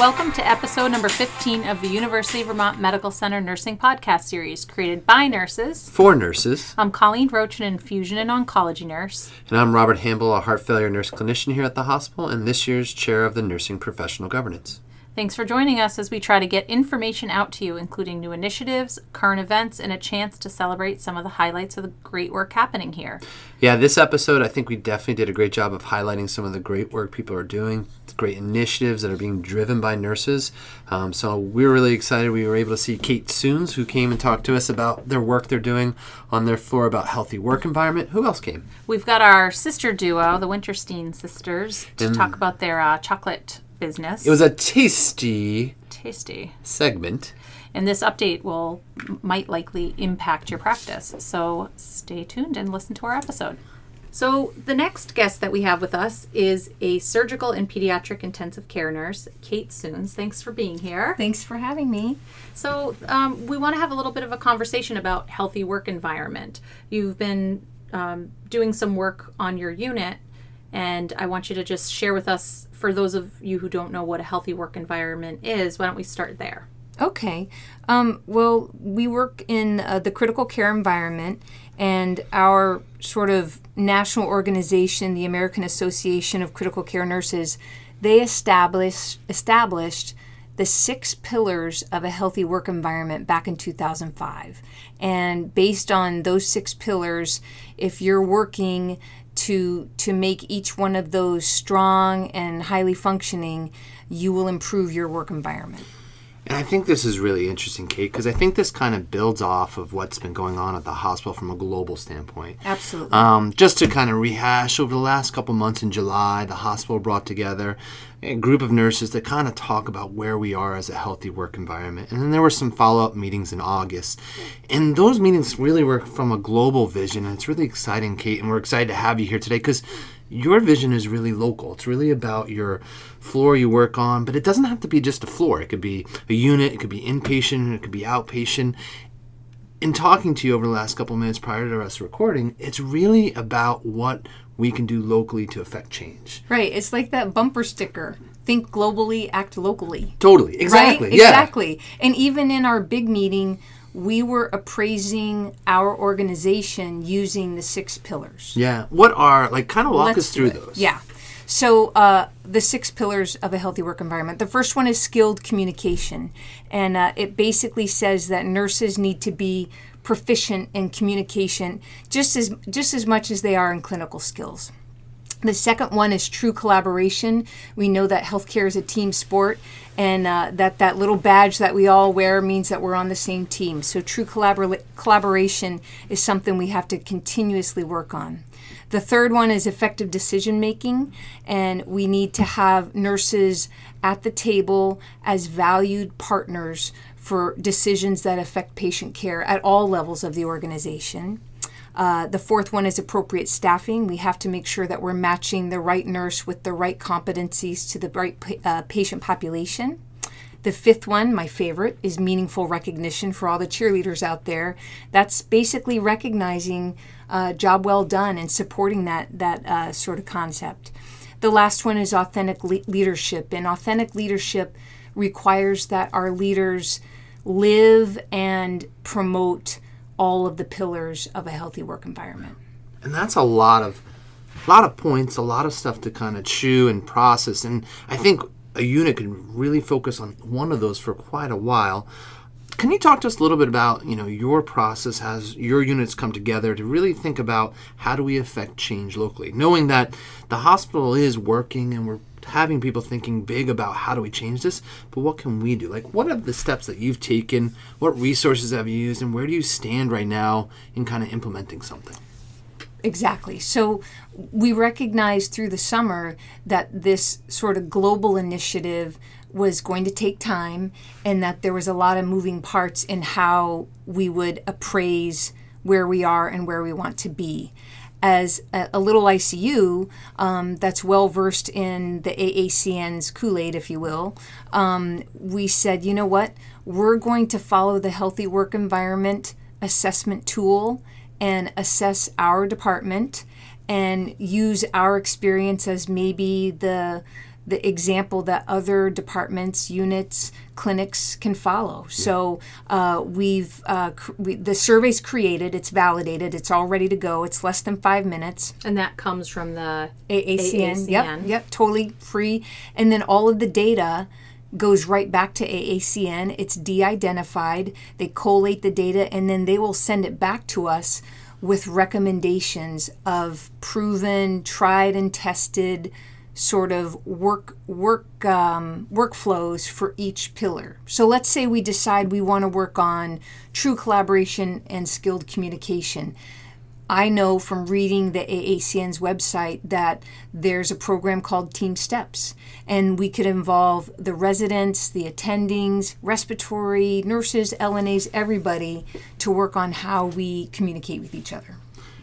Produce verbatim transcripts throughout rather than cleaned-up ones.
Welcome to episode number fifteen of the University of Vermont Medical Center Nursing Podcast Series, created by nurses. For nurses. I'm Colleen Roach, an infusion and oncology nurse. And I'm Robert Hamble, a heart failure nurse clinician here at the hospital, and this year's chair of the Nursing Professional Governance. Thanks for joining us as we try to get information out to you, including new initiatives, current events, and a chance to celebrate some of the highlights of the great work happening here. Yeah, this episode, I think we definitely did a great job of highlighting some of the great work people are doing, great initiatives that are being driven by nurses. Um, so we're really excited. We were able to see Kate Soons, who came and talked to us about their work they're doing on their floor about healthy work environment. Who else came? We've got our sister duo, the Winterstein sisters, to and talk about their uh, chocolate business. It was a tasty, tasty segment. And this update will might likely impact your practice. So stay tuned and listen to our episode. So the next guest that we have with us is a surgical and pediatric intensive care nurse, Kate Soons. Thanks for being here. Thanks for having me. So um, we want to have a little bit of a conversation about healthy work environment. You've been um, doing some work on your unit, and I want you to just share with us, for those of you who don't know what a healthy work environment is, why don't we start there? Okay. Um, well, we work in uh, the critical care environment, and our sort of national organization, the American Association of Critical Care Nurses, they established established the six pillars of a healthy work environment back in two thousand five. And based on those six pillars, if you're working to to make each one of those strong and highly functioning, you will improve your work environment. And I think this is really interesting, Kate, because I think this kind of builds off of what's been going on at the hospital from a global standpoint. Absolutely. Um, just to kind of rehash, over the last couple months in July, the hospital brought together a group of nurses that kind of talk about where we are as a healthy work environment. And then there were some follow-up meetings in August. And those meetings really were from a global vision, and it's really exciting, Kate, and we're excited to have you here today because your vision is really local. It's really about your floor you work on, but it doesn't have to be just a floor. It could be a unit, it could be inpatient, it could be outpatient. In talking to you over the last couple of minutes prior to us recording, it's really about what we can do locally to affect change. Right. It's like that bumper sticker. Think globally, act locally. Totally. Exactly. Right? Yeah. Exactly. And even in our big meeting, we were appraising our organization using the six pillars. Yeah. What are, like, kind of walk Let's us through those. Yeah. So uh, the six pillars of a healthy work environment. The first one is skilled communication. And uh, it basically says that nurses need to be proficient in communication just as just as much as they are in clinical skills. The second one is true collaboration. We know that healthcare is a team sport, and uh, that that little badge that we all wear means that we're on the same team. So true collabor- collaboration is something we have to continuously work on. The third one is effective decision making, and we need to have nurses at the table as valued partners for decisions that affect patient care at all levels of the organization. Uh, the fourth one is appropriate staffing. We have to make sure that we're matching the right nurse with the right competencies to the right uh, patient population. The fifth one, my favorite, is meaningful recognition for all the cheerleaders out there. That's basically recognizing uh, job well done and supporting that, that uh, sort of concept. The last one is authentic le- leadership. And authentic leadership requires that our leaders live and promote all of the pillars of a healthy work environment. And that's a lot of a lot of points, a lot of stuff to kind of chew and process. And I think a unit can really focus on one of those for quite a while. Can you talk to us a little bit about, you know, your process as your units come together to really think about how do we affect change locally, knowing that the hospital is working and we're having people thinking big about how do we change this, but what can we do? Like, what are the steps that you've taken? What resources have you used? And where do you stand right now in kind of implementing something? Exactly. So we recognized through the summer that this sort of global initiative was going to take time and that there was a lot of moving parts in how we would appraise where we are and where we want to be. As a, a little I C U um, that's well-versed in the A A C N's Kool-Aid, if you will, um, we said, you know what, we're going to follow the Healthy Work Environment assessment tool and assess our department and use our experience as maybe the the example that other departments, units, clinics can follow. So uh, we've uh, cr- we, the survey's created, it's validated, it's all ready to go. It's less than five minutes, and that comes from the A A C N. A A C N. Yep, yep, totally free. And then all of the data goes right back to A A C N. It's de-identified. They collate the data, and then they will send it back to us with recommendations of proven, tried and tested sort of work work um, workflows for each pillar. So let's say we decide we want to work on true collaboration and skilled communication. I know from reading the A A C N's website that there's a program called Team Steps, and we could involve the residents, the attendings, respiratory, nurses, L N As, everybody to work on how we communicate with each other.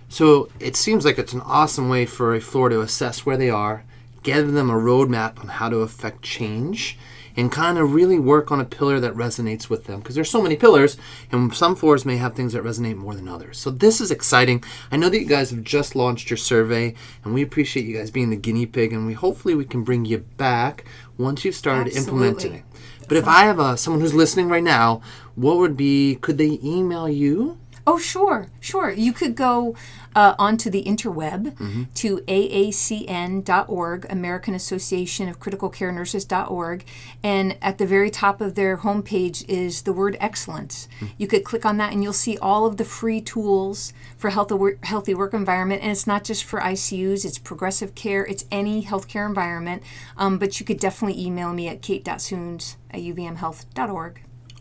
So it seems like it's an awesome way for a floor to assess where they are, give them a roadmap on how to affect change, and kind of really work on a pillar that resonates with them. Because there's so many pillars, and some floors may have things that resonate more than others. So this is exciting. I know that you guys have just launched your survey, and we appreciate you guys being the guinea pig, and we hopefully we can bring you back once you've started Absolutely. implementing it. But if I have a, someone who's listening right now, what would be, could they email you? Oh, sure, sure. You could go uh, onto the interweb mm-hmm. to A A C N dot org, American Association of Critical Care Nurses dot org, and at the very top of their homepage is the word excellence. Mm-hmm. You could click on that, and you'll see all of the free tools for health aware- healthy work environment, and it's not just for I C Us, it's progressive care, it's any healthcare environment, um, but you could definitely email me at kate dot soons at u v m health dot org.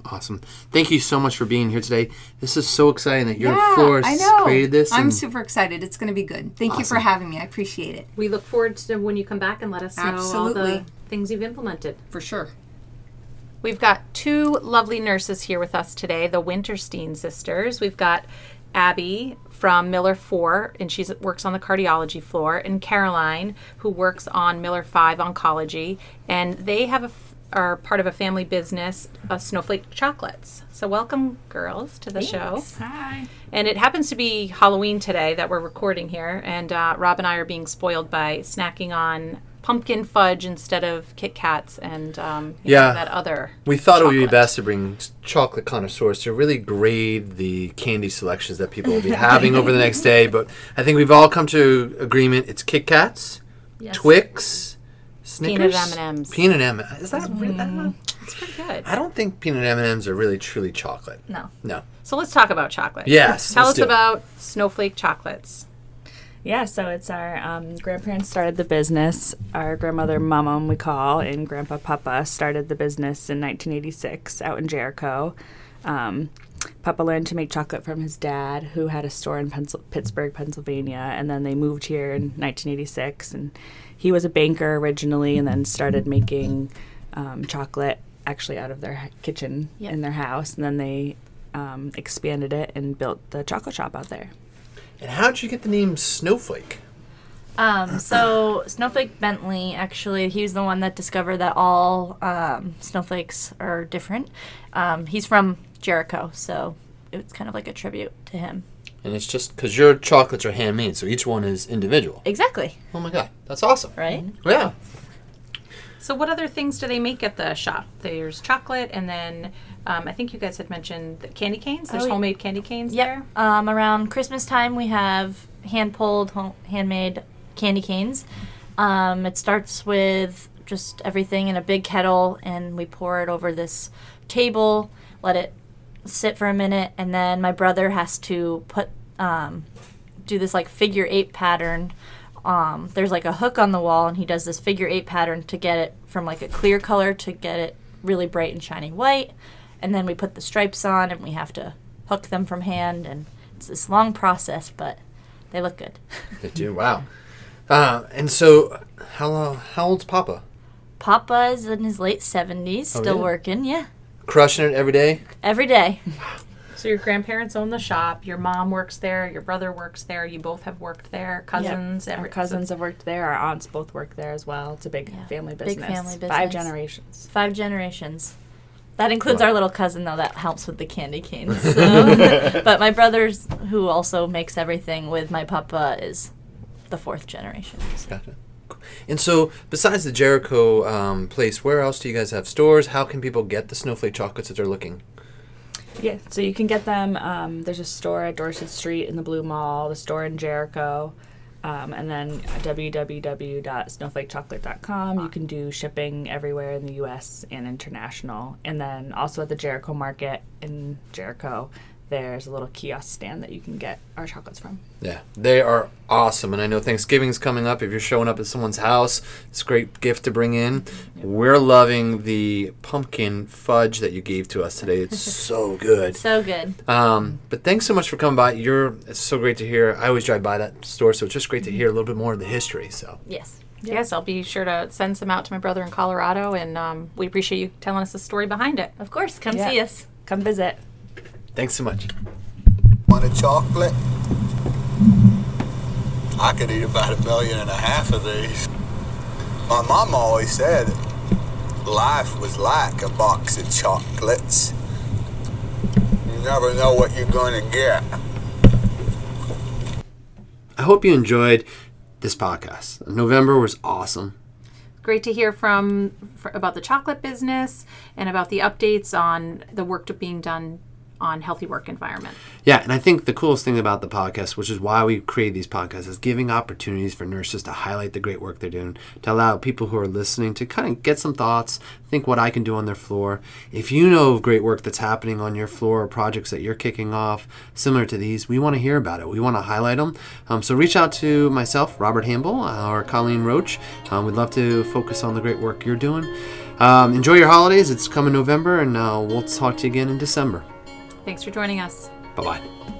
Awesome. Thank you so much for being here today. This is so exciting that your yeah, floor has created this. I'm super excited. It's going to be good. Thank awesome. you for having me. I appreciate it. We look forward to when you come back and let us Absolutely. know all the things you've implemented. For sure. We've got two lovely nurses here with us today, the Winterstein sisters. We've got Abby from Miller four, and she works on the cardiology floor, and Caroline, who works on Miller five oncology, and they have a are part of a family business, uh, Snowflake Chocolates. So welcome, girls, to the Thanks. show. Hi. And it happens to be Halloween today that we're recording here, and uh, Rob and I are being spoiled by snacking on pumpkin fudge instead of Kit Kats and um, yeah. know, that other We thought chocolate. It would be best to bring chocolate connoisseurs to really grade the candy selections that people will be having over the next day, but I think we've all come to agreement. It's Kit Kats, yes. Twix, Snickers? Peanut M and M's. Peanut M and M's. Is that mm. really? Uh, that's pretty good. I don't think peanut M and M's are really truly chocolate. No. No. So let's talk about chocolate. Yes. Tell us about Snowflake Chocolates. Yeah, so it's our um, grandparents started the business. Our grandmother, Mama, we call, and Grandpa, Papa, started the business in nineteen eighty-six out in Jericho. Um, Papa learned to make chocolate from his dad, who had a store in Pencil- Pittsburgh, Pennsylvania, and then they moved here in nineteen eighty-six, and he was a banker originally and then started making um, chocolate actually out of their kitchen yep. in their house. And then they um, expanded it and built the chocolate shop out there. And how did you get the name Snowflake? Um, so Snowflake Bentley, actually, he was the one that discovered that all um, snowflakes are different. Um, he's from Jericho, so it's kind of like a tribute to him. And it's just because your chocolates are handmade, so each one is individual. Exactly. Oh, my God. That's awesome. Right? Yeah. So what other things do they make at the shop? There's chocolate, and then um, I think you guys had mentioned the candy canes. There's oh, homemade candy canes yep. there. Um, around Christmas time, we have hand-pulled, home- handmade candy canes. Um, it starts with just everything in a big kettle, and we pour it over this table, let it sit for a minute, and then my brother has to put um do this like figure eight pattern. Um there's like a hook on the wall, and he does this figure eight pattern to get it from like a clear color to get it really bright and shiny white, and then we put the stripes on and we have to hook them from hand, and it's this long process, but they look good. They do. Wow. Uh and so how how old's Papa? Papa is in his late seventies, still oh, really? working, yeah. Crushing it every day? Every day. So your grandparents own the shop. Your mom works there. Your brother works there. You both have worked there. Cousins. Yep. Every, our cousins so have worked there. Our aunts both work there as well. It's a big yeah. family business. Big family business. Five generations. Five generations. That includes wow. our little cousin, though. That helps with the candy canes. So. But my brother's, who also makes everything with my papa, is the fourth generation. So. Gotcha. And so, besides the Jericho um, place, where else do you guys have stores? How can people get the Snowflake chocolates if they're looking? Yeah, so you can get them. Um, there's a store at Dorset Street in the Blue Mall, the store in Jericho, um, and then w w w dot snowflake chocolate dot com. You can do shipping everywhere in the U S and international. And then also at the Jericho Market in Jericho, there's a little kiosk stand that you can get our chocolates from. Yeah, they are awesome. And I know Thanksgiving's coming up. If you're showing up at someone's house, it's a great gift to bring in. Yep. We're loving the pumpkin fudge that you gave to us today. It's so good. So good. Um, but thanks so much for coming by. You're It's so great to hear. I always drive by that store, so it's just great mm-hmm. to hear a little bit more of the history. So Yes. Yep. Yes, I'll be sure to send some out to my brother in Colorado, and um, we appreciate you telling us the story behind it. Of course. Come yeah. see us. Come visit. Thanks so much. Want a chocolate? I could eat about a million and a half of these. My mom always said life was like a box of chocolates. You never know what you're going to get. I hope you enjoyed this podcast. November was awesome. Great to hear from for, about the chocolate business and about the updates on the work being done on healthy work environment. Yeah, and I think the coolest thing about the podcast, which is why we created these podcasts, is giving opportunities for nurses to highlight the great work they're doing, to allow people who are listening to kind of get some thoughts, think what I can do on their floor. If you know of great work that's happening on your floor or projects that you're kicking off similar to these, we want to hear about it. We want to highlight them. Um, so reach out to myself, Robert Hamble, uh, or Colleen Roach. Um, we'd love to focus on the great work you're doing. Um, enjoy your holidays. It's coming November, and uh, we'll talk to you again in December. Thanks for joining us. Bye-bye.